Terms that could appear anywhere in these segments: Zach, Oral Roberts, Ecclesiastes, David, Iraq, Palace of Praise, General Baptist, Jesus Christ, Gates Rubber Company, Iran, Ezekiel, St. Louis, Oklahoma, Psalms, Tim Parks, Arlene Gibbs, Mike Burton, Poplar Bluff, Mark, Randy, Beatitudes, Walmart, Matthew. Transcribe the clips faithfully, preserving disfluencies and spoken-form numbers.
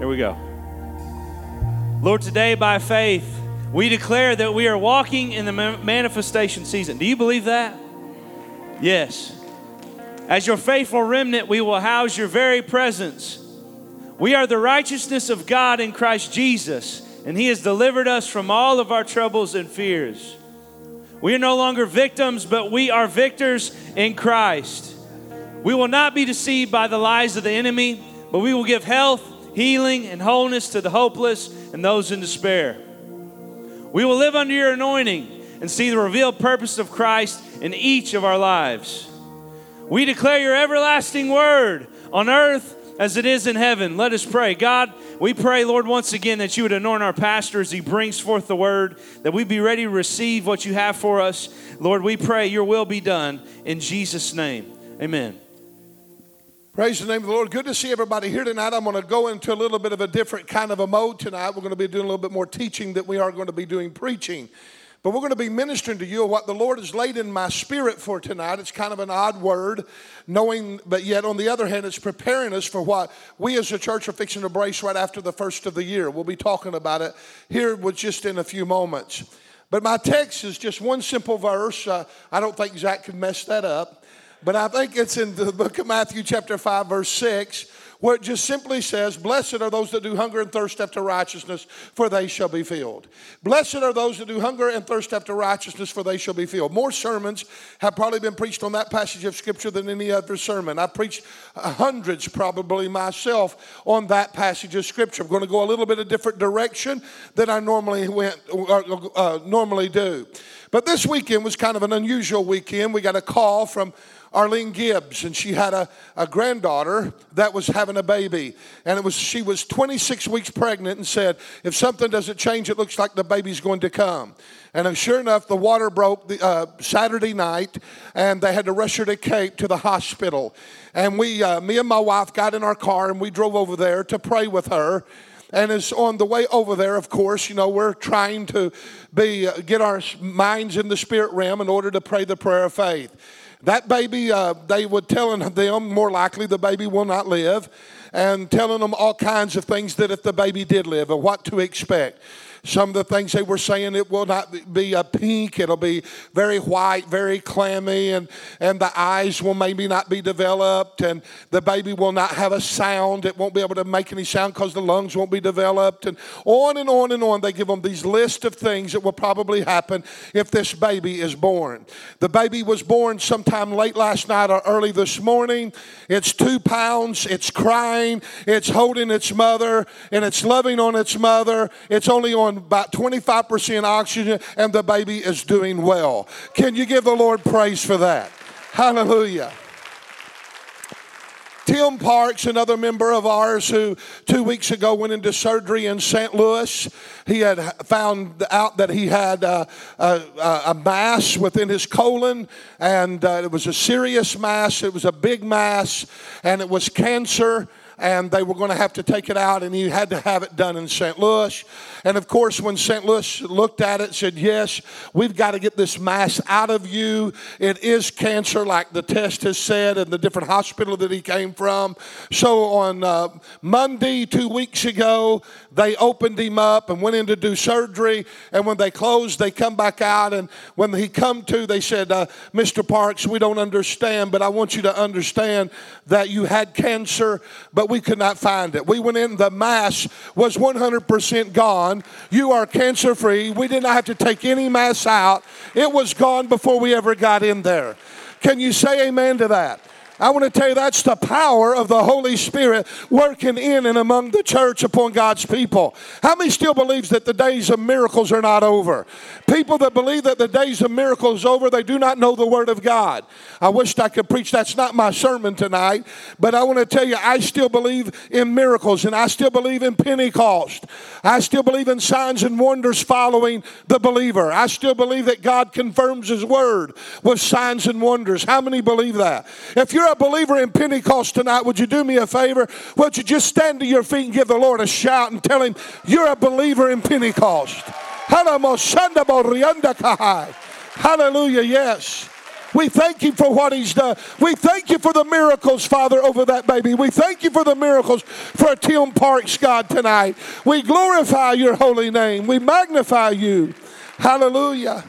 There we go. Lord, today by faith, we declare that we are walking in the manifestation season. Do you believe that? Yes. As your faithful remnant, we will house your very presence. We are the righteousness of God in Christ Jesus, and he has delivered us from all of our troubles and fears. We are no longer victims, but we are victors in Christ. We will not be deceived by the lies of the enemy, but we will give health, healing, and wholeness to the hopeless and those in despair. We will live under your anointing and see the revealed purpose of Christ in each of our lives. We declare your everlasting word on earth as it is in heaven. Let us pray. God, we pray, Lord, once again that you would anoint our pastor as he brings forth the word, that we be ready to receive what you have for us. Lord, we pray your will be done in Jesus' name. Amen. Praise the name of the Lord. Good to see everybody here tonight. I'm going to go into a little bit of a different kind of a mode tonight. We're going to be doing a little bit more teaching than we are going to be doing preaching. But we're going to be ministering to you what the Lord has laid in my spirit for tonight. It's kind of an odd word, knowing, but yet on the other hand, it's preparing us for what we as a church are fixing to brace right after the first of the year. We'll be talking about it here just in a few moments. But my text is just one simple verse. Uh, I don't think Zach could mess that up. But I think it's in the book of Matthew chapter five, verse six, where it just simply says, blessed are those that do hunger and thirst after righteousness, for they shall be filled. Blessed are those that do hunger and thirst after righteousness, for they shall be filled. More sermons have probably been preached on that passage of Scripture than any other sermon. I preached hundreds probably myself on that passage of Scripture. I'm going to go a little bit of different direction than I normally went or, uh, normally do. But this weekend was kind of an unusual weekend. We got a call from Arlene Gibbs, and she had a, a granddaughter that was having a baby. And it was she was twenty-six weeks pregnant and said, if something doesn't change, it looks like the baby's going to come. And sure enough, the water broke the, uh, Saturday night, and they had to rush her to Cape to the hospital. And we, uh, me and my wife got in our car, and we drove over there to pray with her. And it's on the way over there, of course, you know, we're trying to be uh, get our minds in the spirit realm in order to pray the prayer of faith. That baby, uh, they were telling them, more likely, the baby will not live, and telling them all kinds of things that if the baby did live and what to expect. Some of the things they were saying, it will not be a pink, it'll be very white, very clammy, and, and the eyes will maybe not be developed, and the baby will not have a sound. It won't be able to make any sound because the lungs won't be developed, and on and on and on. They give them these lists of things that will probably happen if this baby is born. The baby was born sometime late last night or early this morning. It's two pounds, it's crying, it's holding its mother, and it's loving on its mother. It's only on about twenty-five percent oxygen, and the baby is doing well. Can you give the Lord praise for that? Hallelujah. Tim Parks, another member of ours who two weeks ago went into surgery in Saint Louis. He had found out that he had a, a, a mass within his colon, and uh, it was a serious mass. It was a big mass, and it was cancer. And they were going to have to take it out, and he had to have it done in Saint Louis. And, of course, when Saint Louis looked at it, said, yes, we've got to get this mass out of you. It is cancer, like the test has said, and the different hospital that he came from. So on uh, Monday, two weeks ago, they opened him up and went in to do surgery. And when they closed, they come back out. And when he come to, they said, uh, Mister Parks, we don't understand, but I want you to understand that you had cancer, but we could not find it. We went in, the mass was one hundred percent gone. You are cancer free. We did not have to take any mass out. It was gone before we ever got in there. Can you say amen to that? I want to tell you that's the power of the Holy Spirit working in and among the church upon God's people. How many still believes that the days of miracles are not over? People that believe that the days of miracles are over, they do not know the Word of God. I wished I could preach. That's not my sermon tonight. But I want to tell you, I still believe in miracles, and I still believe in Pentecost. I still believe in signs and wonders following the believer. I still believe that God confirms His Word with signs and wonders. How many believe that? If you're a believer in Pentecost tonight, would you do me a favor? Would you just stand to your feet and give the Lord a shout and tell Him you're a believer in Pentecost? Hallelujah, yes. We thank you for what he's done. We thank you for the miracles, Father, over that baby. We thank you for the miracles for Tim Parks, God, tonight. We glorify your holy name. We magnify you. Hallelujah.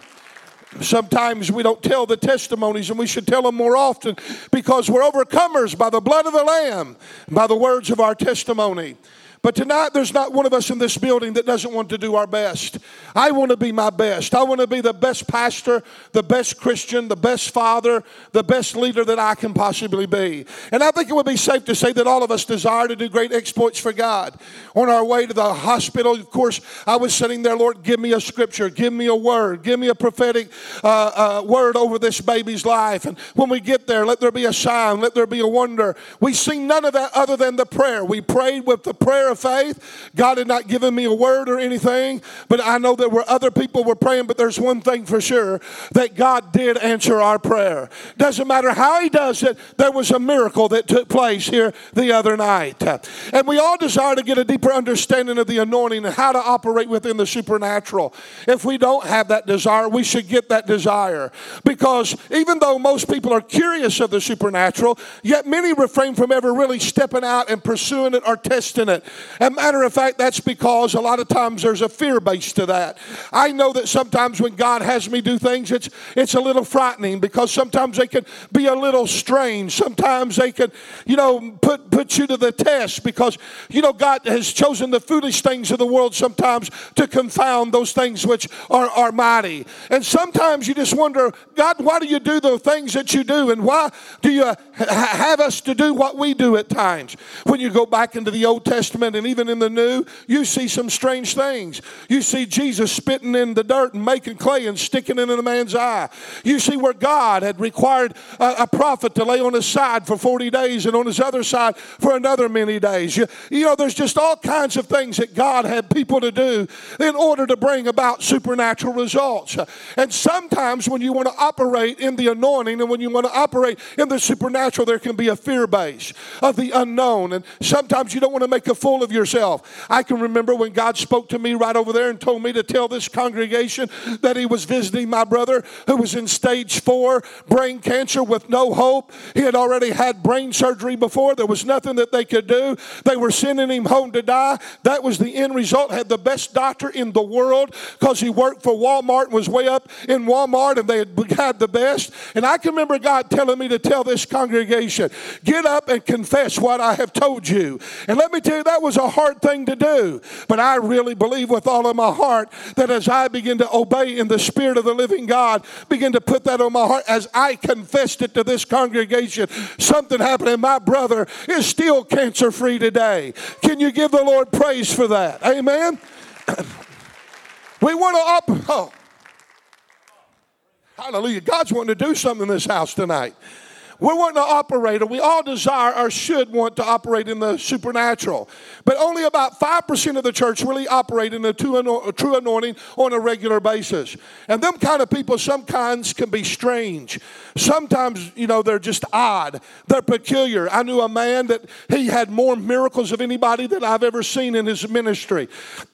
Sometimes we don't tell the testimonies, and we should tell them more often, because we're overcomers by the blood of the Lamb, by the words of our testimony. But tonight, there's not one of us in this building that doesn't want to do our best. I want to be my best. I want to be the best pastor, the best Christian, the best father, the best leader that I can possibly be. And I think it would be safe to say that all of us desire to do great exploits for God. On our way to the hospital, of course, I was sitting there, Lord, give me a scripture, give me a word, give me a prophetic uh, uh, word over this baby's life. And when we get there, let there be a sign, let there be a wonder. We see none of that other than the prayer. We prayed with the prayer of faith. God had not given me a word or anything, but I know there were other people were praying. But there's one thing for sure, that God did answer our prayer. Doesn't matter how he does it, there was a miracle that took place here the other night. And we all desire to get a deeper understanding of the anointing and how to operate within the supernatural. If we don't have that desire, we should get that desire, because even though most people are curious of the supernatural, yet many refrain from ever really stepping out and pursuing it or testing it. As a matter of fact, that's because a lot of times there's a fear base to that. I know that sometimes when God has me do things, it's it's a little frightening, because sometimes they can be a little strange. Sometimes they can, you know, put, put you to the test, because, you know, God has chosen the foolish things of the world sometimes to confound those things which are, are mighty. And sometimes you just wonder, God, why do you do the things that you do? And why do you have us to do what we do at times? When you go back into the Old Testament, and even in the new, you see some strange things. You see Jesus spitting in the dirt and making clay and sticking it in a man's eye. You see where God had required a, a prophet to lay on his side for forty days and on his other side for another many days. You, you know, there's just all kinds of things that God had people to do in order to bring about supernatural results. And sometimes when you want to operate in the anointing and when you want to operate in the supernatural, there can be a fear base of the unknown. And sometimes you don't want to make a fool of yourself. I can remember when God spoke to me right over there and told me to tell this congregation that he was visiting my brother who was in stage four brain cancer with no hope. He had already had brain surgery before. There was nothing that they could do. They were sending him home to die. That was the end result. Had the best doctor in the world, because he worked for Walmart and was way up in Walmart, and they had the best. And I can remember God telling me to tell this congregation, get up and confess what I have told you. And let me tell you, that was a hard thing to do, but I really believe with all of my heart that as I begin to obey in the Spirit of the living God, begin to put that on my heart, as I confessed it to this congregation, something happened, and my brother is still cancer free today. Can you give the Lord praise for that? Amen. We want to up oh hallelujah, God's wanting to do something in this house tonight. We're wanting to operate, and we all desire or should want to operate in the supernatural. But only about five percent of the church really operate in the true anointing on a regular basis. And them kind of people, some kinds can be strange. Sometimes, you know, they're just odd. They're peculiar. I knew a man that he had more miracles of anybody that I've ever seen in his ministry.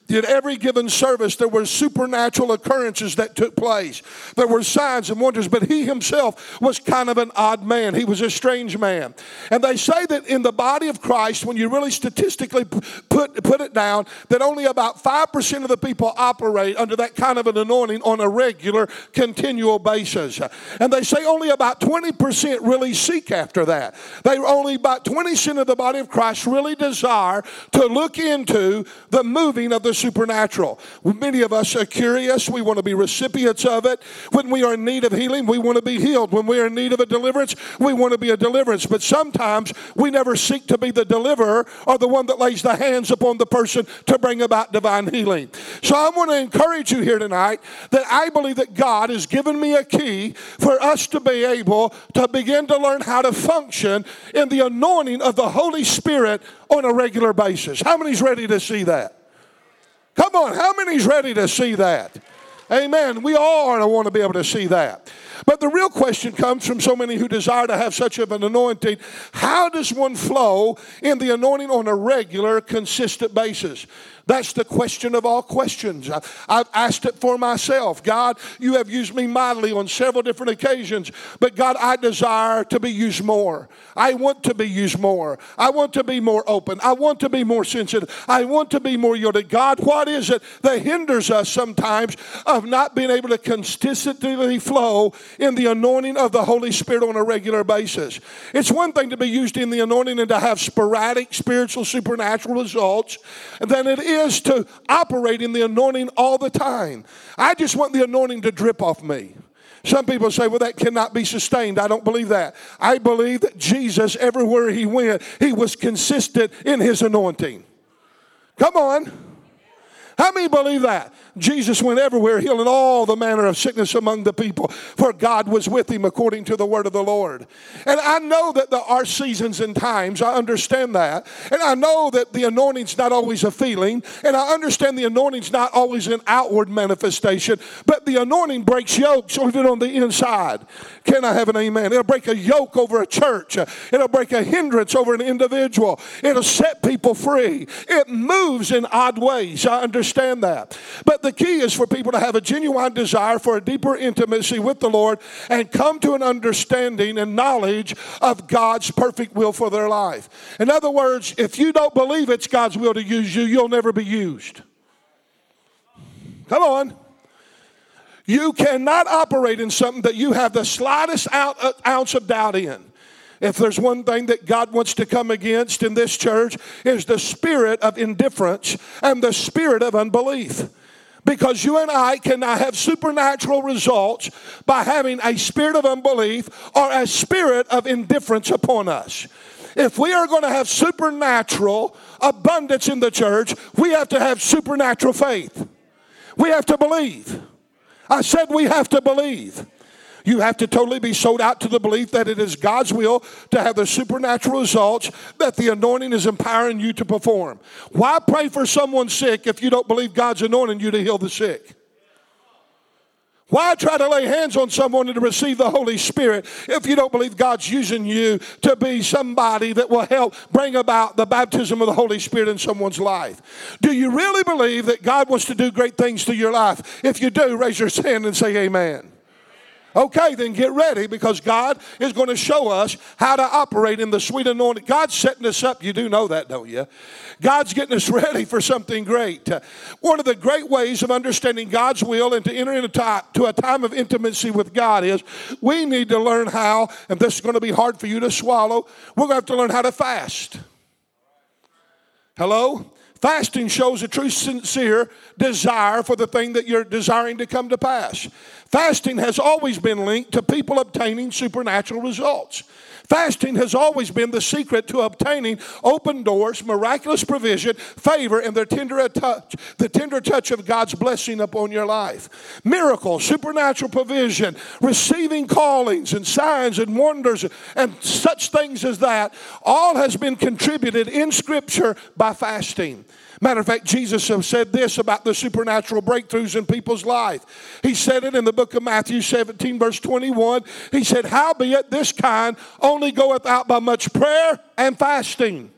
In every given service, there were supernatural occurrences that took place. There were signs and wonders, but he himself was kind of an odd man. He was a strange man. And they say that in the body of Christ, when you really statistically put, put it down, that only about five percent of the people operate under that kind of an anointing on a regular, continual basis. And they say only about twenty percent really seek after that. They only about twenty percent of the body of Christ really desire to look into the moving of the supernatural. Many of us are curious. We want to be recipients of it. When we are in need of healing, we want to be healed. When we are in need of a deliverance, we want to be a deliverance. But sometimes we never seek to be the deliverer or the one that lays the hands upon the person to bring about divine healing. So I want to encourage you here tonight that I believe that God has given me a key for us to be able to begin to learn how to function in the anointing of the Holy Spirit on a regular basis. How many's ready to see that? Come on, how many's ready to see that? Amen. We all want to be able to see that. But the real question comes from so many who desire to have such of an anointing. How does one flow in the anointing on a regular, consistent basis? That's the question of all questions. I, I've asked it for myself. God, you have used me mightily on several different occasions, but God, I desire to be used more. I want to be used more. I want to be more open. I want to be more sensitive. I want to be more yielded. God, what is it that hinders us sometimes of not being able to consistently flow in the anointing of the Holy Spirit on a regular basis? It's one thing to be used in the anointing and to have sporadic spiritual supernatural results than it is is to operate in the anointing all the time. I just want the anointing to drip off me. Some people say, well, that cannot be sustained. I don't believe that. I believe that Jesus, everywhere he went, he was consistent in his anointing. Come on. How many believe that? Jesus went everywhere healing all the manner of sickness among the people, for God was with him according to the word of the Lord. And I know that there are seasons and times. I understand that. And I know that the anointing's not always a feeling. And I understand the anointing's not always an outward manifestation. But the anointing breaks yokes even on the inside. Can I have an amen? It'll break a yoke over a church. It'll break a hindrance over an individual. It'll set people free. It moves in odd ways. I understand. Understand that. But the key is for people to have a genuine desire for a deeper intimacy with the Lord and come to an understanding and knowledge of God's perfect will for their life. In other words, if you don't believe it's God's will to use you, you'll never be used. Come on. You cannot operate in something that you have the slightest ounce of doubt in. If there's one thing that God wants to come against in this church, is the spirit of indifference and the spirit of unbelief. Because you and I cannot have supernatural results by having a spirit of unbelief or a spirit of indifference upon us. If we are going to have supernatural abundance in the church, we have to have supernatural faith. We have to believe. I said we have to believe. You have to totally be sold out to the belief that it is God's will to have the supernatural results that the anointing is empowering you to perform. Why pray for someone sick if you don't believe God's anointing you to heal the sick? Why try to lay hands on someone and to receive the Holy Spirit if you don't believe God's using you to be somebody that will help bring about the baptism of the Holy Spirit in someone's life? Do you really believe that God wants to do great things through your life? If you do, raise your hand and say amen. Okay, then get ready, because God is going to show us how to operate in the sweet anointing. God's setting us up. You do know that, don't you? God's getting us ready for something great. One of the great ways of understanding God's will and to enter into a time of intimacy with God is we need to learn how, and this is going to be hard for you to swallow, we're going to have to learn how to fast. Hello? Fasting shows a true, sincere desire for the thing that you're desiring to come to pass. Fasting has always been linked to people obtaining supernatural results. Fasting has always been the secret to obtaining open doors, miraculous provision, favor, and the tender touch, the tender touch of God's blessing upon your life. Miracles, supernatural provision, receiving callings and signs and wonders and such things as that, all has been contributed in Scripture by fasting. Matter of fact, Jesus has said this about the supernatural breakthroughs in people's life. He said it in the book of Matthew seventeen, verse twenty-one. He said, howbeit this kind only goeth out by much prayer and fasting.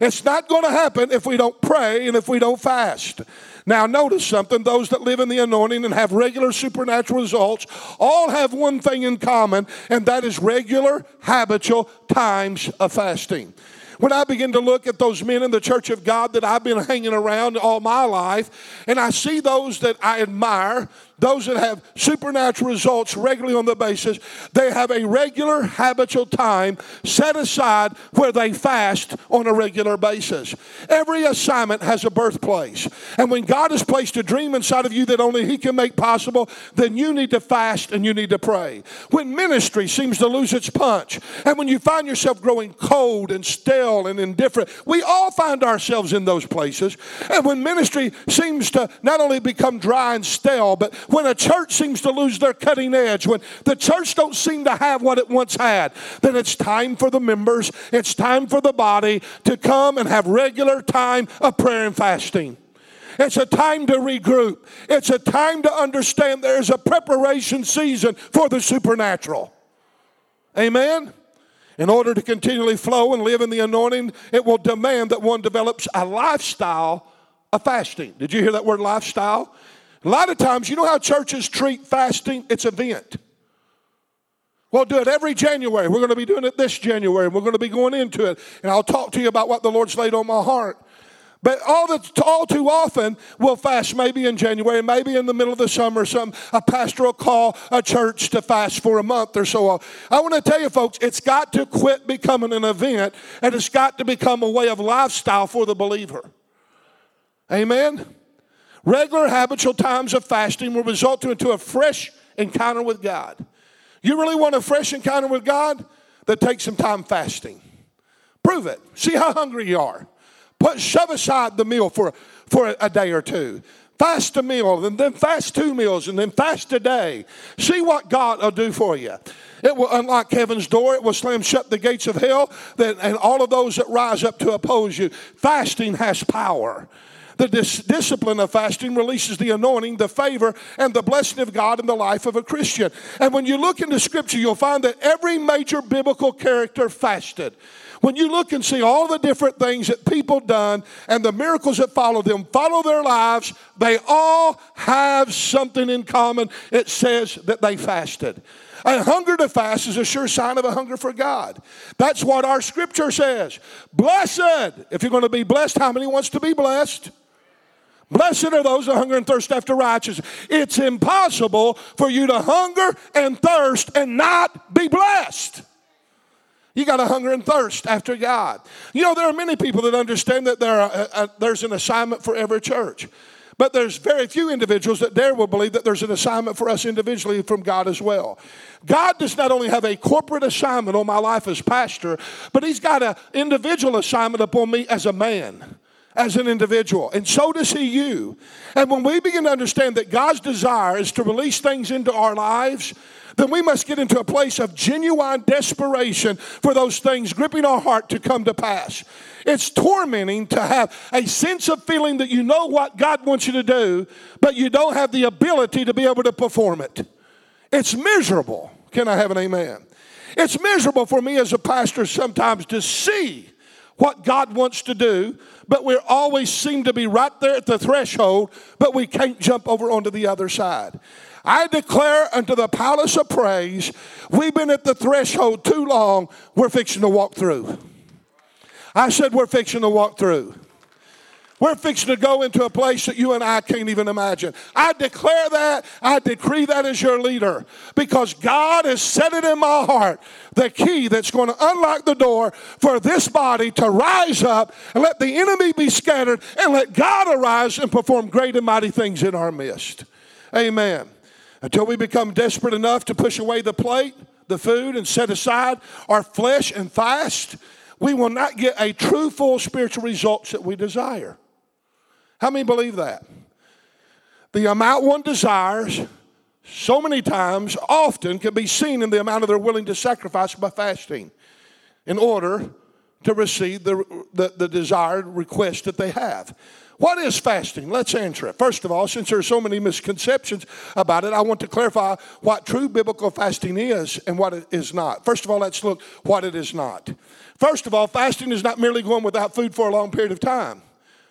It's not going to happen if we don't pray and if we don't fast. Now notice something. Those that live in the anointing and have regular supernatural results all have one thing in common, and that is regular, habitual times of fasting. When I begin to look at those men in the church of God that I've been hanging around all my life, and I see those that I admire, those that have supernatural results regularly on the basis, they have a regular habitual time set aside where they fast on a regular basis. Every assignment has a birthplace. And when God has placed a dream inside of you that only he can make possible, then you need to fast and you need to pray. When ministry seems to lose its punch, and when you find yourself growing cold and stale and indifferent, we all find ourselves in those places. And when ministry seems to not only become dry and stale, but when a church seems to lose their cutting edge, when the church don't seem to have what it once had, then it's time for the members, it's time for the body to come and have regular time of prayer and fasting. It's a time to regroup. It's a time to understand there's a preparation season for the supernatural. Amen? In order to continually flow and live in the anointing, it will demand that one develops a lifestyle of fasting. Did you hear that word lifestyle? A lot of times, you know how churches treat fasting? It's an event. We'll do it every January. We're going to be doing it this January. We're going to be going into it. And I'll talk to you about what the Lord's laid on my heart. But all, the, all too often, we'll fast maybe in January, maybe in the middle of the summer, some a pastor will call a church to fast for a month or so. I want to tell you, folks, it's got to quit becoming an event, and it's got to become a way of lifestyle for the believer. Amen? Regular habitual times of fasting will result into a fresh encounter with God. You really want a fresh encounter with God? Then take some time fasting. Prove it. See how hungry you are. Put, shove aside the meal for, for a day or two. Fast a meal, and then fast two meals, and then fast a day. See what God will do for you. It will unlock heaven's door. It will slam shut the gates of hell, and all of those that rise up to oppose you. Fasting has power. The dis- discipline of fasting releases the anointing, the favor, and the blessing of God in the life of a Christian. And when you look into Scripture, you'll find that every major biblical character fasted. When you look and see all the different things that people done and the miracles that follow them, follow their lives, they all have something in common. It says that they fasted. A hunger to fast is a sure sign of a hunger for God. That's what our Scripture says. Blessed, if you're going to be blessed, how many wants to be blessed? Blessed are those that hunger and thirst after righteousness. It's impossible for you to hunger and thirst and not be blessed. You got to hunger and thirst after God. You know, there are many people that understand that there are a, a, there's an assignment for every church. But there's very few individuals that dare will believe that there's an assignment for us individually from God as well. God does not only have a corporate assignment on my life as pastor, but He's got an individual assignment upon me as a man. As an individual. And so does He you. And when we begin to understand that God's desire is to release things into our lives, then we must get into a place of genuine desperation for those things gripping our heart to come to pass. It's tormenting to have a sense of feeling that you know what God wants you to do, but you don't have the ability to be able to perform it. It's miserable. Can I have an amen? It's miserable for me as a pastor sometimes to see what God wants to do, but we always seem to be right there at the threshold, but we can't jump over onto the other side. I declare unto the Palace of Praise, we've been at the threshold too long, we're fixing to walk through. I said we're fixing to walk through. We're fixing to go into a place that you and I can't even imagine. I declare that, I decree that as your leader, because God has set it in my heart, the key that's going to unlock the door for this body to rise up and let the enemy be scattered and let God arise and perform great and mighty things in our midst. Amen. Until we become desperate enough to push away the plate, the food, and set aside our flesh and fast, we will not get a true full spiritual results that we desire. How many believe that? The amount one desires so many times often can be seen in the amount of they're willing to sacrifice by fasting in order to receive the, the, the desired request that they have. What is fasting? Let's answer it. First of all, since there are so many misconceptions about it, I want to clarify what true biblical fasting is and what it is not. First of all, let's look what it is not. First of all, fasting is not merely going without food for a long period of time.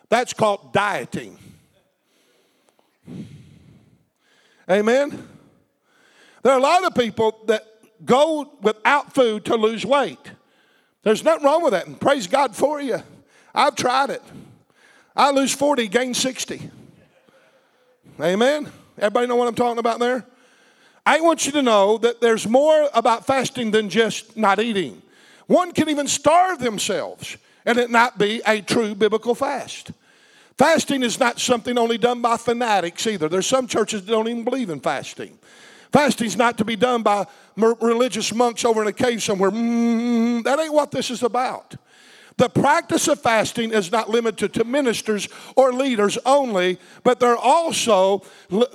That's called dieting. Amen? There are a lot of people that go without food to lose weight. There's nothing wrong with that, and praise God for you. I've tried it. I lose forty, gain sixty. Amen? Everybody know what I'm talking about there? I want you to know that there's more about fasting than just not eating. One can even starve themselves and it not be a true biblical fast. Fasting is not something only done by fanatics either. There's some churches that don't even believe in fasting. Fasting's not to be done by religious monks over in a cave somewhere. Mm, that ain't what this is about. The practice of fasting is not limited to ministers or leaders only, but they're also,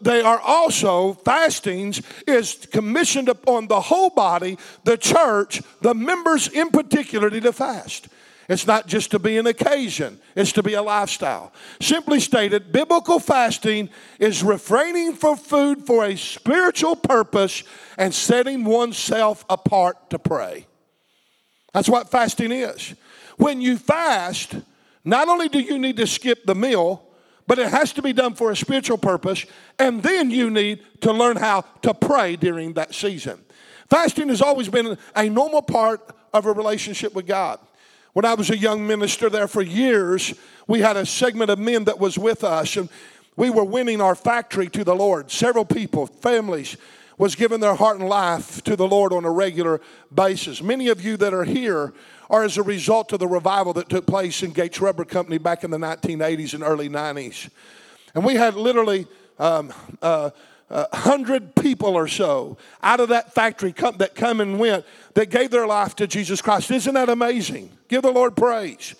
they are also, fastings is commissioned upon the whole body, the church, the members in particular to fast. It's not just to be an occasion. It's to be a lifestyle. Simply stated, biblical fasting is refraining from food for a spiritual purpose and setting oneself apart to pray. That's what fasting is. When you fast, not only do you need to skip the meal, but it has to be done for a spiritual purpose, and then you need to learn how to pray during that season. Fasting has always been a normal part of a relationship with God. When I was a young minister there for years, we had a segment of men that was with us, and we were winning our factory to the Lord. Several people, families, was giving their heart and life to the Lord on a regular basis. Many of you that are here are as a result of the revival that took place in Gates Rubber Company back in the nineteen eighties and early nineties. And we had literally um, uh, Uh, hundred people or so out of that factory come, that come and went that gave their life to Jesus Christ. Isn't that amazing? Give the Lord praise.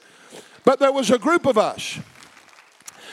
But there was a group of us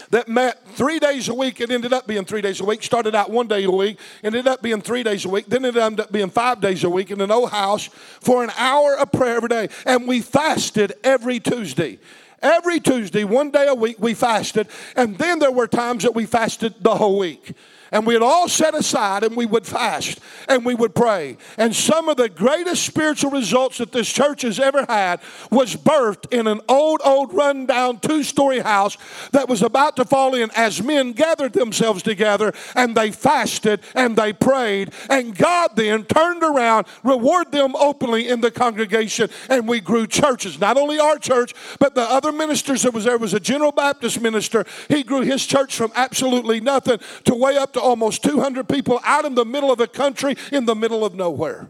that met three days a week. It ended up being three days a week. Started out one day a week. Ended up being three days a week. Then it ended up being five days a week in an old house for an hour of prayer every day. And we fasted every Tuesday. Every Tuesday, one day a week, we fasted. And then there were times that we fasted the whole week. And we'd all set aside and we would fast and we would pray. And some of the greatest spiritual results that this church has ever had was birthed in an old, old rundown two-story house that was about to fall in as men gathered themselves together and they fasted and they prayed. And God then turned around, rewarded them openly in the congregation, and we grew churches. Not only our church, but the other ministers that was there. Was a General Baptist minister. He grew his church from absolutely nothing to way up to almost two hundred people out in the middle of the country, in the middle of nowhere.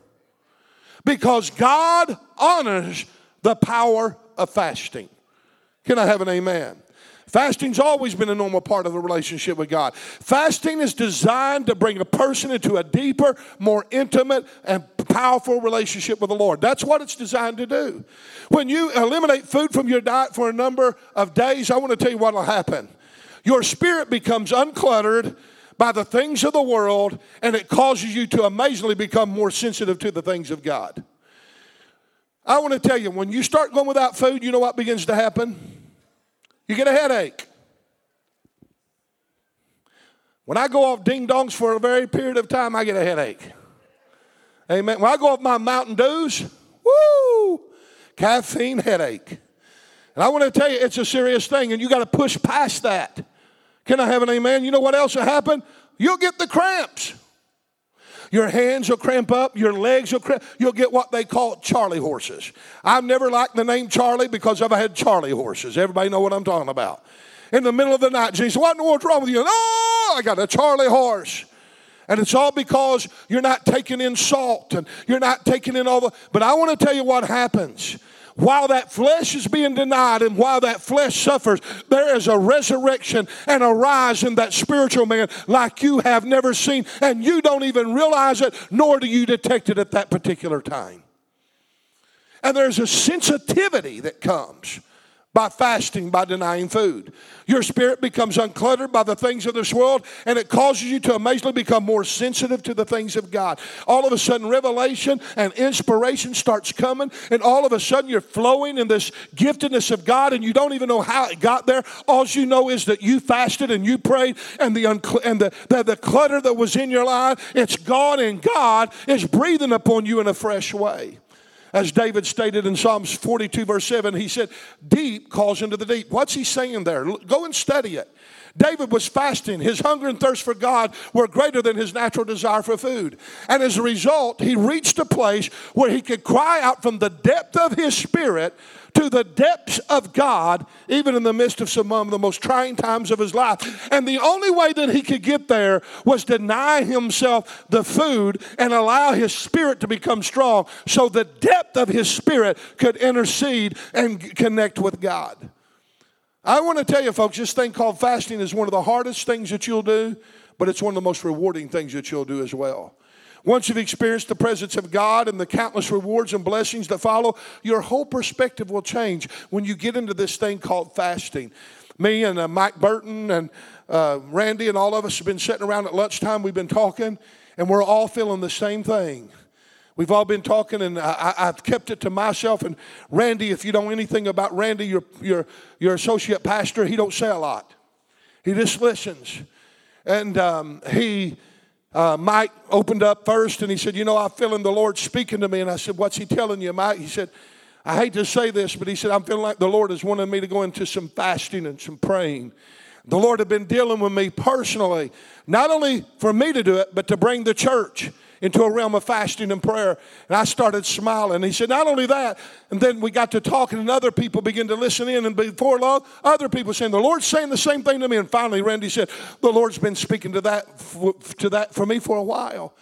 Because God honors the power of fasting. Can I have an amen? Fasting's always been a normal part of the relationship with God. Fasting is designed to bring a person into a deeper, more intimate, and powerful relationship with the Lord. That's what it's designed to do. When you eliminate food from your diet for a number of days, I want to tell you what will happen. Your spirit becomes uncluttered by the things of the world, and it causes you to amazingly become more sensitive to the things of God. I want to tell you, when you start going without food, you know what begins to happen? You get a headache. When I go off ding-dongs for a very period of time, I get a headache. Amen. When I go off my Mountain Dews, woo, caffeine headache. And I want to tell you, it's a serious thing, and you got to push past that. Can I have an amen? You know what else will happen? You'll get the cramps. Your hands will cramp up. Your legs will cramp. You'll get what they call Charlie horses. I've never liked the name Charlie because I've had Charlie horses. Everybody know what I'm talking about. In the middle of the night, Jesus, what in the world's wrong with you? Oh, I got a Charlie horse. And it's all because you're not taking in salt and you're not taking in all the... But I want to tell you what happens. While that flesh is being denied and while that flesh suffers, there is a resurrection and a rise in that spiritual man like you have never seen, and you don't even realize it, nor do you detect it at that particular time. And there's a sensitivity that comes by fasting, by denying food. Your spirit becomes uncluttered by the things of this world, and it causes you to amazingly become more sensitive to the things of God. All of a sudden, revelation and inspiration starts coming, and all of a sudden, you're flowing in this giftedness of God, and you don't even know how it got there. All you know is that you fasted and you prayed, and the uncl- and the, the, the clutter that was in your life, it's gone, and God is breathing upon you in a fresh way. As David stated in Psalms forty-two, verse seven, he said, deep calls into the deep. What's he saying there? Go and study it. David was fasting. His hunger and thirst for God were greater than his natural desire for food. And as a result, he reached a place where he could cry out from the depth of his spirit to the depths of God, even in the midst of some of the most trying times of his life. And the only way that he could get there was deny himself the food and allow his spirit to become strong so the depth of his spirit could intercede and connect with God. I want to tell you, folks, this thing called fasting is one of the hardest things that you'll do, but it's one of the most rewarding things that you'll do as well. Once you've experienced the presence of God and the countless rewards and blessings that follow, your whole perspective will change when you get into this thing called fasting. Me and uh, Mike Burton and uh, Randy and all of us have been sitting around at lunchtime. We've been talking, and we're all feeling the same thing. We've all been talking, and I, I've kept it to myself. And Randy, if you know anything about Randy, your, your, your associate pastor, he don't say a lot. He just listens. And um, he, uh, Mike opened up first, and he said, you know, I'm feeling the Lord speaking to me. And I said, what's he telling you, Mike? He said, I hate to say this, but he said, I'm feeling like the Lord is wanting me to go into some fasting and some praying. The Lord had been dealing with me personally, not only for me to do it, but to bring the church into a realm of fasting and prayer. And I started smiling. He said, not only that, and then we got to talking, and other people began to listen in. And before long, other people saying, the Lord's saying the same thing to me. And finally, Randy said, the Lord's been speaking to that, to that for me for a while.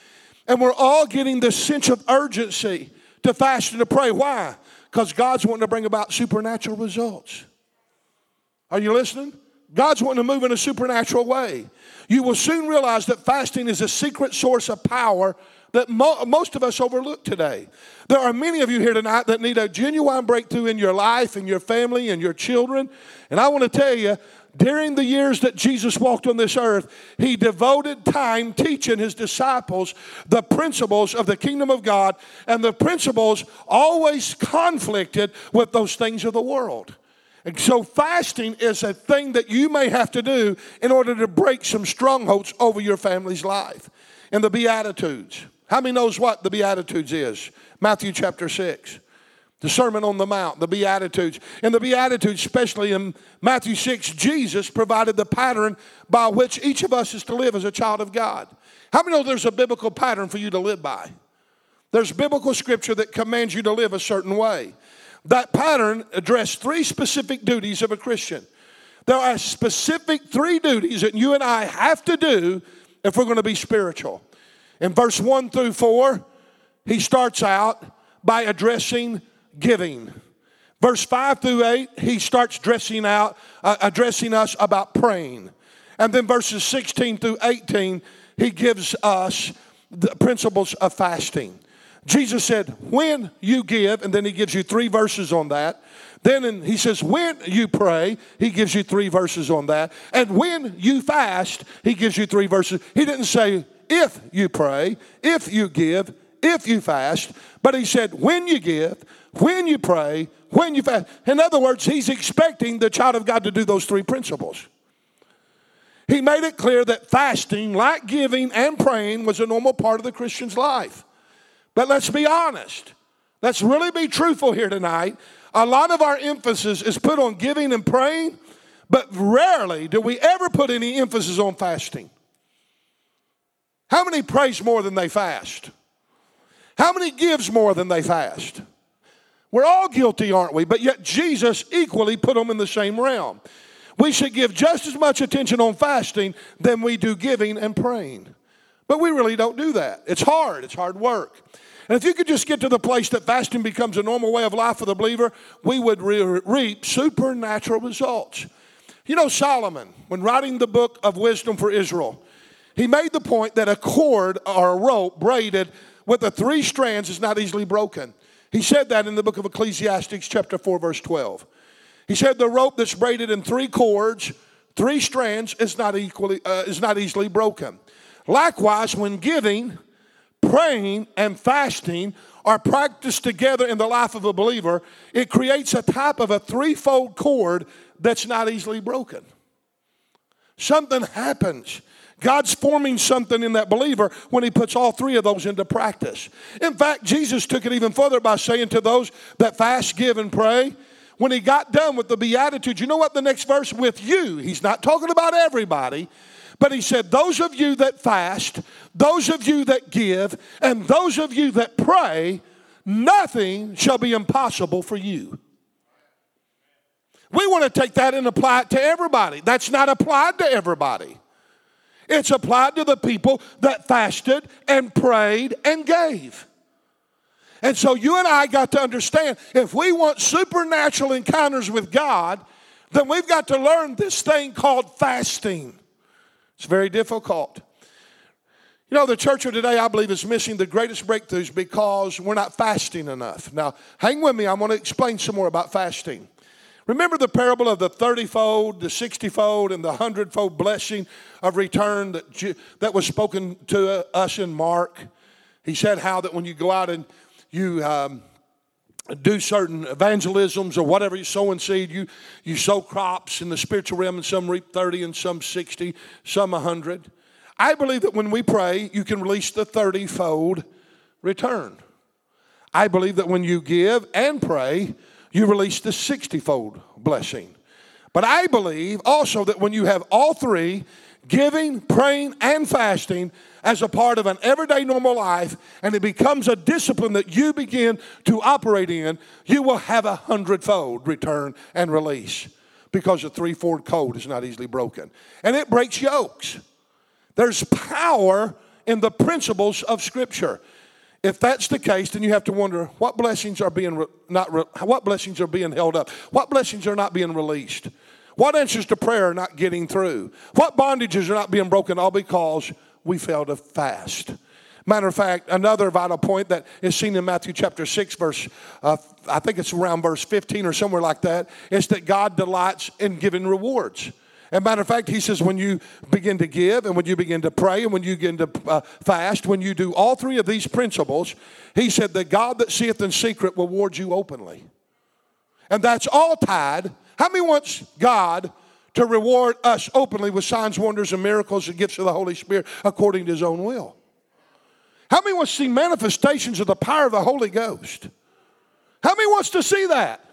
And we're all getting this sense of urgency to fast and to pray. Why? Because God's wanting to bring about supernatural results. Are you listening? God's wanting to move in a supernatural way. You will soon realize that fasting is a secret source of power that mo- most of us overlook today. There are many of you here tonight that need a genuine breakthrough in your life, in your family, and your children. And I want to tell you, during the years that Jesus walked on this earth, he devoted time teaching his disciples the principles of the kingdom of God, and the principles always conflicted with those things of the world. And so fasting is a thing that you may have to do in order to break some strongholds over your family's life. And the Beatitudes. How many knows what the Beatitudes is? Matthew chapter six. The Sermon on the Mount, the Beatitudes. In the Beatitudes, especially in Matthew six, Jesus provided the pattern by which each of us is to live as a child of God. How many know there's a biblical pattern for you to live by? There's biblical scripture that commands you to live a certain way. That pattern addressed three specific duties of a Christian. There are specific three duties that you and I have to do if we're going to be spiritual. In verse one through four, he starts out by addressing giving. Verse five through eight, he starts dressing out, uh, addressing us about praying. And then verses sixteen through eighteen, he gives us the principles of fasting. Jesus said, when you give, and then he gives you three verses on that. Then in, he says, when you pray, he gives you three verses on that. And when you fast, he gives you three verses. He didn't say, if you pray, if you give, if you fast. But he said, when you give, when you pray, when you fast. In other words, he's expecting the child of God to do those three principles. He made it clear that fasting, like giving and praying, was a normal part of the Christian's life. But let's be honest. Let's really be truthful here tonight. A lot of our emphasis is put on giving and praying, but rarely do we ever put any emphasis on fasting. How many prays more than they fast? How many gives more than they fast? We're all guilty, aren't we? But yet Jesus equally put them in the same realm. We should give just as much attention on fasting than we do giving and praying. But we really don't do that. It's hard. It's hard work. And if you could just get to the place that fasting becomes a normal way of life for the believer, we would re- reap supernatural results. You know, Solomon, when writing the book of wisdom for Israel, he made the point that a cord or a rope braided with the three strands is not easily broken. He said that in the book of Ecclesiastes chapter four, verse twelve. He said the rope that's braided in three cords, three strands, is not equally uh, is not easily broken. Likewise, when giving, praying, and fasting are practiced together in the life of a believer, it creates a type of a threefold cord that's not easily broken. Something happens. God's forming something in that believer when he puts all three of those into practice. In fact, Jesus took it even further by saying to those that fast, give, and pray, when he got done with the Beatitudes, you know what the next verse? With you. He's not talking about everybody. But he said, those of you that fast, those of you that give, and those of you that pray, nothing shall be impossible for you. We want to take that and apply it to everybody. That's not applied to everybody. It's applied to the people that fasted and prayed and gave. And so you and I got to understand, if we want supernatural encounters with God, then we've got to learn this thing called fasting. It's very difficult. You know, the church of today, I believe, is missing the greatest breakthroughs because we're not fasting enough. Now, hang with me. I'm going to explain some more about fasting. Remember the parable of the thirty-fold, the sixty-fold, and the one hundred-fold blessing of return that, that was spoken to us in Mark? He said how that when you go out and you um, do certain evangelisms or whatever, you sow and seed, you, you sow crops in the spiritual realm, and some reap thirty and some sixty, some one hundred. I believe that when we pray, you can release the thirty-fold return. I believe that when you give and pray, you release the sixty-fold blessing. But I believe also that when you have all three, giving, praying, and fasting as a part of an everyday normal life, and it becomes a discipline that you begin to operate in, you will have a hundredfold return and release, because the threefold code is not easily broken. And it breaks yokes. There's power in the principles of Scripture. If that's the case, then you have to wonder what blessings are being re- not re- what blessings are being held up, what blessings are not being released, what answers to prayer are not getting through, what bondages are not being broken, all because we fail to fast. Matter of fact, another vital point that is seen in Matthew chapter six, verse uh, I think it's around verse fifteen or somewhere like that, is that God delights in giving rewards. And matter of fact, he says when you begin to give and when you begin to pray and when you begin to uh, fast, when you do all three of these principles, he said the God that seeth in secret will reward you openly. And that's all tied. How many wants God to reward us openly with signs, wonders, and miracles and gifts of the Holy Spirit according to his own will? How many wants to see manifestations of the power of the Holy Ghost? How many wants to see that?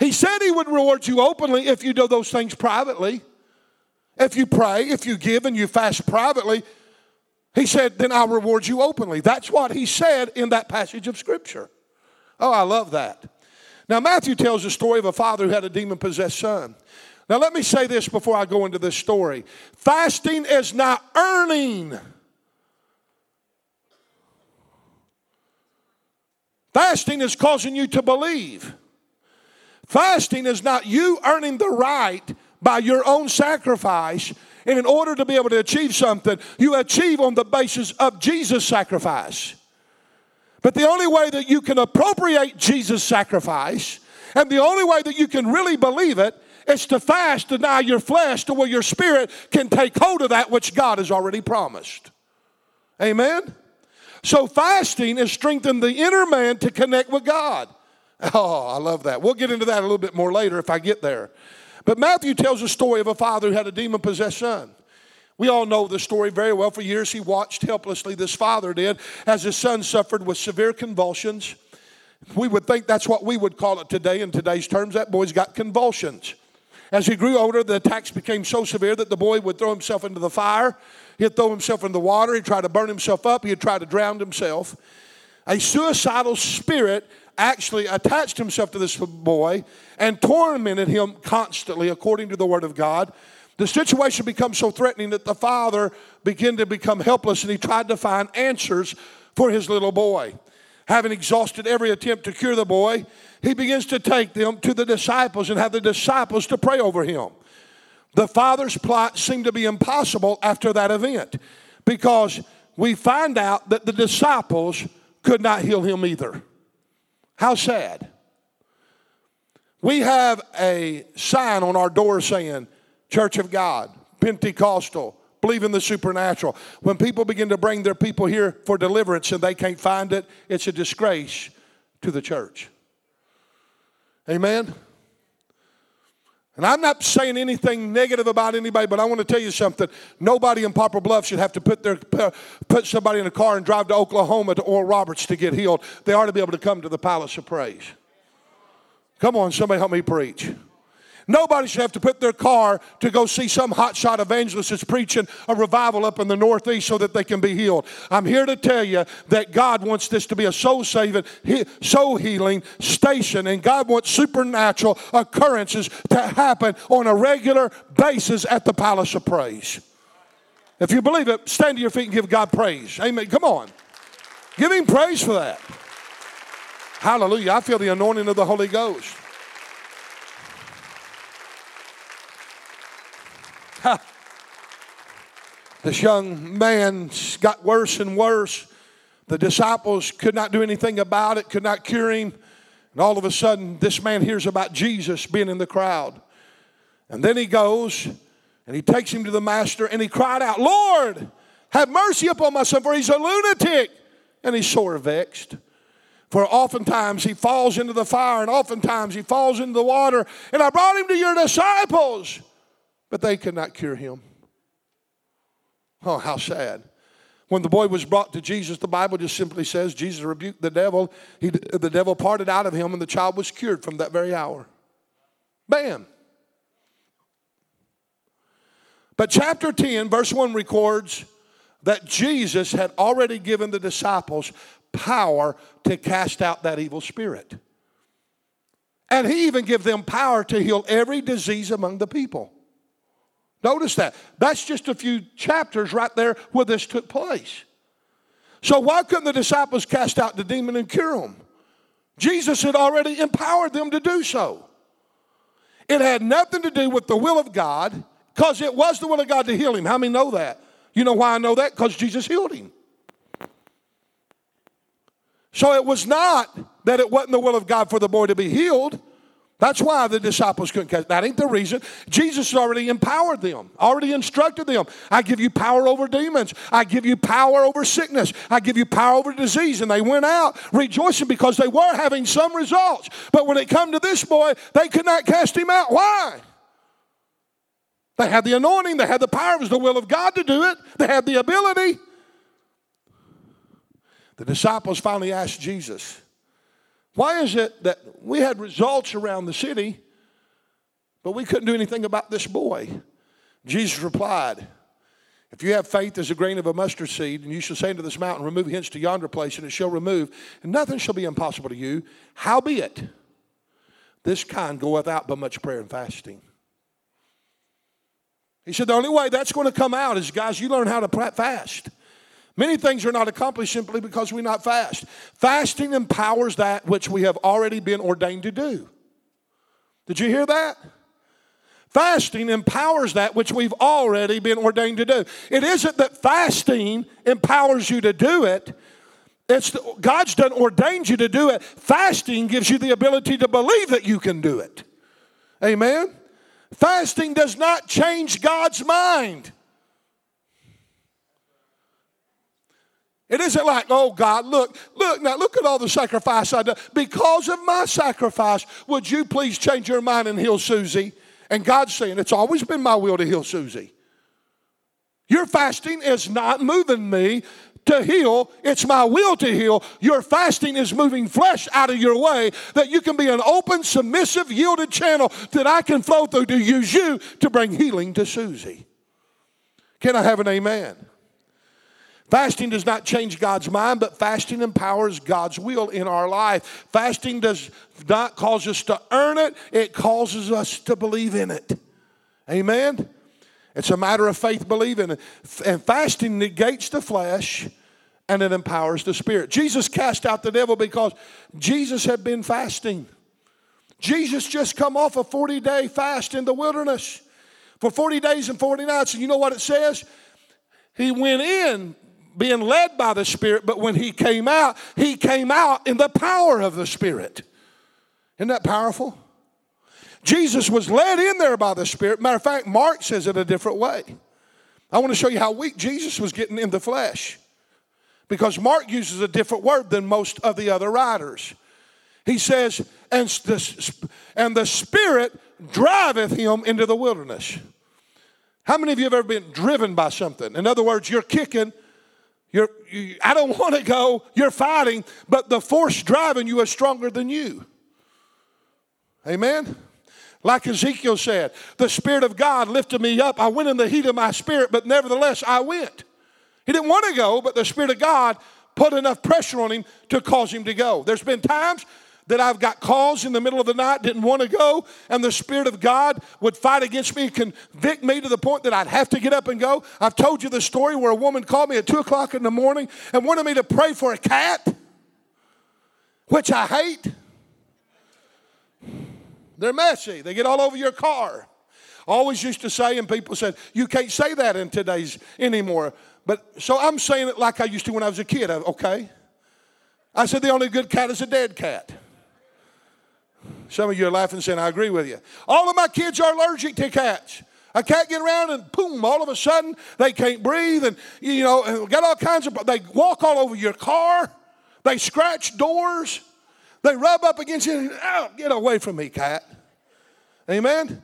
He said he would reward you openly if you do those things privately. If you pray, if you give, and you fast privately, he said, then I'll reward you openly. That's what he said in that passage of Scripture. Oh, I love that. Now, Matthew tells the story of a father who had a demon-possessed son. Now, let me say this before I go into this story. Fasting is not earning. Fasting is causing you to believe. Fasting is not you earning the right by your own sacrifice. And in order to be able to achieve something, you achieve on the basis of Jesus' sacrifice. But the only way that you can appropriate Jesus' sacrifice, and the only way that you can really believe it, is to fast, deny your flesh, to where your spirit can take hold of that which God has already promised. Amen? So fasting is strengthening the inner man to connect with God. Oh, I love that. We'll get into that a little bit more later if I get there. But Matthew tells a story of a father who had a demon-possessed son. We all know the story very well. For years he watched helplessly, this father did, as his son suffered with severe convulsions. We would think that's what we would call it today in today's terms. That boy's got convulsions. As he grew older, the attacks became so severe that the boy would throw himself into the fire. He'd throw himself in the water. He'd try to burn himself up. He'd try to drown himself. A suicidal spirit actually attached himself to this boy and tormented him constantly, according to the Word of God. The situation becomes so threatening that the father began to become helpless, and he tried to find answers for his little boy. Having exhausted every attempt to cure the boy, he begins to take them to the disciples and have the disciples to pray over him. The father's plot seemed to be impossible after that event, because we find out that the disciples could not heal him either. How sad. We have a sign on our door saying, Church of God, Pentecostal, believe in the supernatural. When people begin to bring their people here for deliverance and they can't find it, it's a disgrace to the church. Amen? And I'm not saying anything negative about anybody, but I want to tell you something. Nobody in Poplar Bluff should have to put their put somebody in a car and drive to Oklahoma to Oral Roberts to get healed. They ought to be able to come to the Palace of Praise. Come on, somebody help me preach. Nobody should have to put their car to go see some hotshot evangelist that's preaching a revival up in the Northeast so that they can be healed. I'm here to tell you that God wants this to be a soul-saving, soul-healing station, and God wants supernatural occurrences to happen on a regular basis at the Palace of Praise. If you believe it, stand to your feet and give God praise. Amen. Come on. Give him praise for that. Hallelujah. I feel the anointing of the Holy Ghost. Ha. This young man got worse and worse. The disciples could not do anything about it, could not cure him. And all of a sudden, this man hears about Jesus being in the crowd. And then he goes and he takes him to the master, and he cried out, Lord, have mercy upon my son, for he's a lunatic and he's sore vexed. For oftentimes he falls into the fire, and oftentimes he falls into the water. And I brought him to your disciples, but they could not cure him. Oh, how sad. When the boy was brought to Jesus, the Bible just simply says Jesus rebuked the devil. He, the devil parted out of him, and the child was cured from that very hour. Bam. But chapter ten, verse one records that Jesus had already given the disciples power to cast out that evil spirit. And he even gave them power to heal every disease among the people. Notice that. That's just a few chapters right there where this took place. So why couldn't the disciples cast out the demon and cure him? Jesus had already empowered them to do so. It had nothing to do with the will of God, because it was the will of God to heal him. How many know that? You know why I know that? Because Jesus healed him. So it was not that it wasn't the will of God for the boy to be healed. That's why the disciples couldn't catch. That ain't the reason. Jesus already empowered them, already instructed them. I give you power over demons. I give you power over sickness. I give you power over disease. And they went out rejoicing because they were having some results. But when it came to this boy, they could not cast him out. Why? They had the anointing. They had the power. It was the will of God to do it. They had the ability. The disciples finally asked Jesus, why is it that we had results around the city, but we couldn't do anything about this boy? Jesus replied, if you have faith as a grain of a mustard seed, and you shall say unto this mountain, remove hence to yonder place, and it shall remove, and nothing shall be impossible to you. Howbeit, this kind goeth out by much prayer and fasting. He said, the only way that's going to come out is, guys, you learn how to fast. Many things are not accomplished simply because we not fast. Fasting empowers that which we have already been ordained to do. Did you hear that? Fasting empowers that which we've already been ordained to do. It isn't that fasting empowers you to do it. It's the, God's done ordained you to do it. Fasting gives you the ability to believe that you can do it. Amen? Fasting does not change God's mind. It isn't like, oh, God, look, look, now look at all the sacrifice I done. Because of my sacrifice, would you please change your mind and heal Susie? And God's saying, it's always been my will to heal Susie. Your fasting is not moving me to heal. It's my will to heal. Your fasting is moving flesh out of your way that you can be an open, submissive, yielded channel that I can flow through to use you to bring healing to Susie. Can I have an amen? Fasting does not change God's mind, but fasting empowers God's will in our life. Fasting does not cause us to earn it. It causes us to believe in it. Amen? It's a matter of faith believing it. And fasting negates the flesh and it empowers the spirit. Jesus cast out the devil because Jesus had been fasting. Jesus just come off a forty-day fast in the wilderness for forty days and forty nights. And you know what it says? He went in being led by the Spirit, but when he came out, he came out in the power of the Spirit. Isn't that powerful? Jesus was led in there by the Spirit. Matter of fact, Mark says it a different way. I want to show you how weak Jesus was getting in the flesh, because Mark uses a different word than most of the other writers. He says, and the, and the Spirit driveth him into the wilderness. How many of you have ever been driven by something? In other words, you're kicking. You're, you, I don't want to go. You're fighting, but the force driving you is stronger than you. Amen? Like Ezekiel said, the Spirit of God lifted me up. I went in the heat of my spirit, but nevertheless I went. He didn't want to go, but the Spirit of God put enough pressure on him to cause him to go. There's been times that I've got calls in the middle of the night, didn't want to go, and the Spirit of God would fight against me and convict me to the point that I'd have to get up and go. I've told you the story where a woman called me at two o'clock in the morning and wanted me to pray for a cat, which I hate. They're messy. They get all over your car. I always used to say, and people said, you can't say that in today's anymore. But so I'm saying it like I used to when I was a kid, okay? I said the only good cat is a dead cat. Some of you are laughing saying, I agree with you. All of my kids are allergic to cats. A cat get around and boom, all of a sudden they can't breathe and, you know, and got all kinds of, they walk all over your car. They scratch doors. They rub up against you and, oh, get away from me, cat. Amen?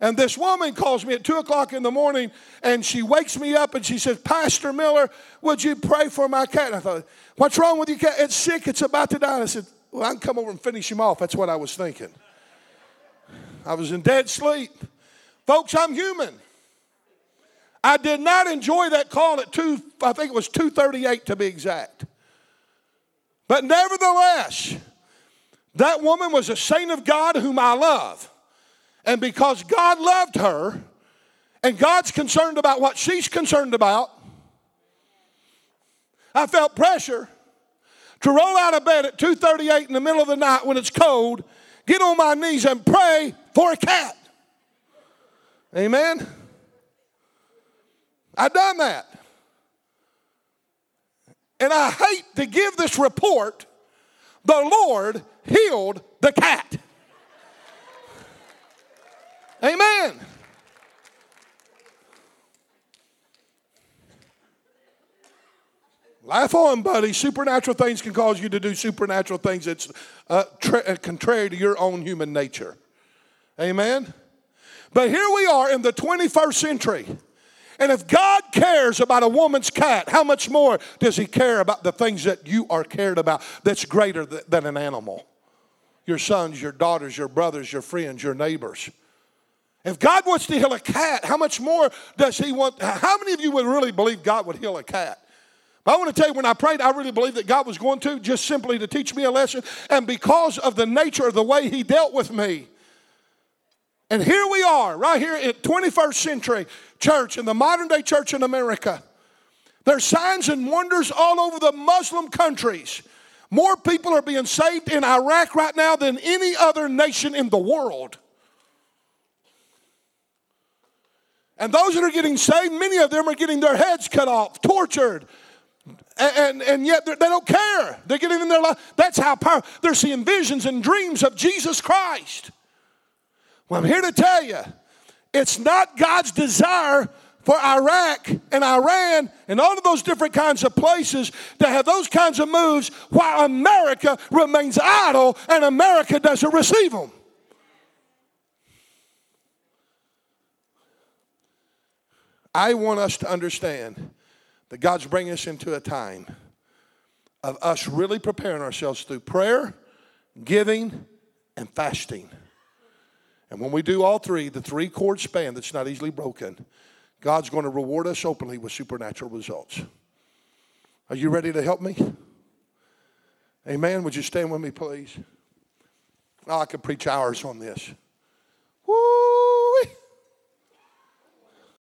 And this woman calls me at two o'clock in the morning, and she wakes me up, and she says, Pastor Miller, would you pray for my cat? And I thought, what's wrong with your cat? It's sick. It's about to die. And I said, well, I can come over and finish him off. That's what I was thinking. I was in dead sleep. Folks, I'm human. I did not enjoy that call at two, I think it was two thirty-eight to be exact. But nevertheless, that woman was a saint of God whom I love. And because God loved her, and God's concerned about what she's concerned about, I felt pressure to roll out of bed at two thirty-eight in the middle of the night when it's cold, get on my knees and pray for a cat. Amen? I've done that. And I hate to give this report, the Lord healed the cat. Amen. Laugh on, buddy. Supernatural things can cause you to do supernatural things that's uh, tra- contrary to your own human nature. Amen. But here we are in the twenty-first century. And if God cares about a woman's cat, how much more does he care about the things that you are cared about that's greater th- than an animal? Your sons, your daughters, your brothers, your friends, your neighbors. If God wants to heal a cat, how much more does he want? How many of you would really believe God would heal a cat? But I want to tell you, when I prayed, I really believed that God was going to just simply to teach me a lesson. And because of the nature of the way he dealt with me, and here we are, right here at twenty-first century church, in the modern day church in America. There's signs and wonders all over the Muslim countries. More people are being saved in Iraq right now than any other nation in the world. And those that are getting saved, many of them are getting their heads cut off, tortured. And, and, and yet they don't care. They're getting in their life. That's how powerful. They're seeing visions and dreams of Jesus Christ. Well, I'm here to tell you, it's not God's desire for Iraq and Iran and all of those different kinds of places to have those kinds of moves while America remains idle and America doesn't receive them. I want us to understand that God's bringing us into a time of us really preparing ourselves through prayer, giving, and fasting. And when we do all three, the three-chord span that's not easily broken, God's going to reward us openly with supernatural results. Are you ready to help me? Amen. Would you stand with me, please? Oh, I could preach hours on this. Woo!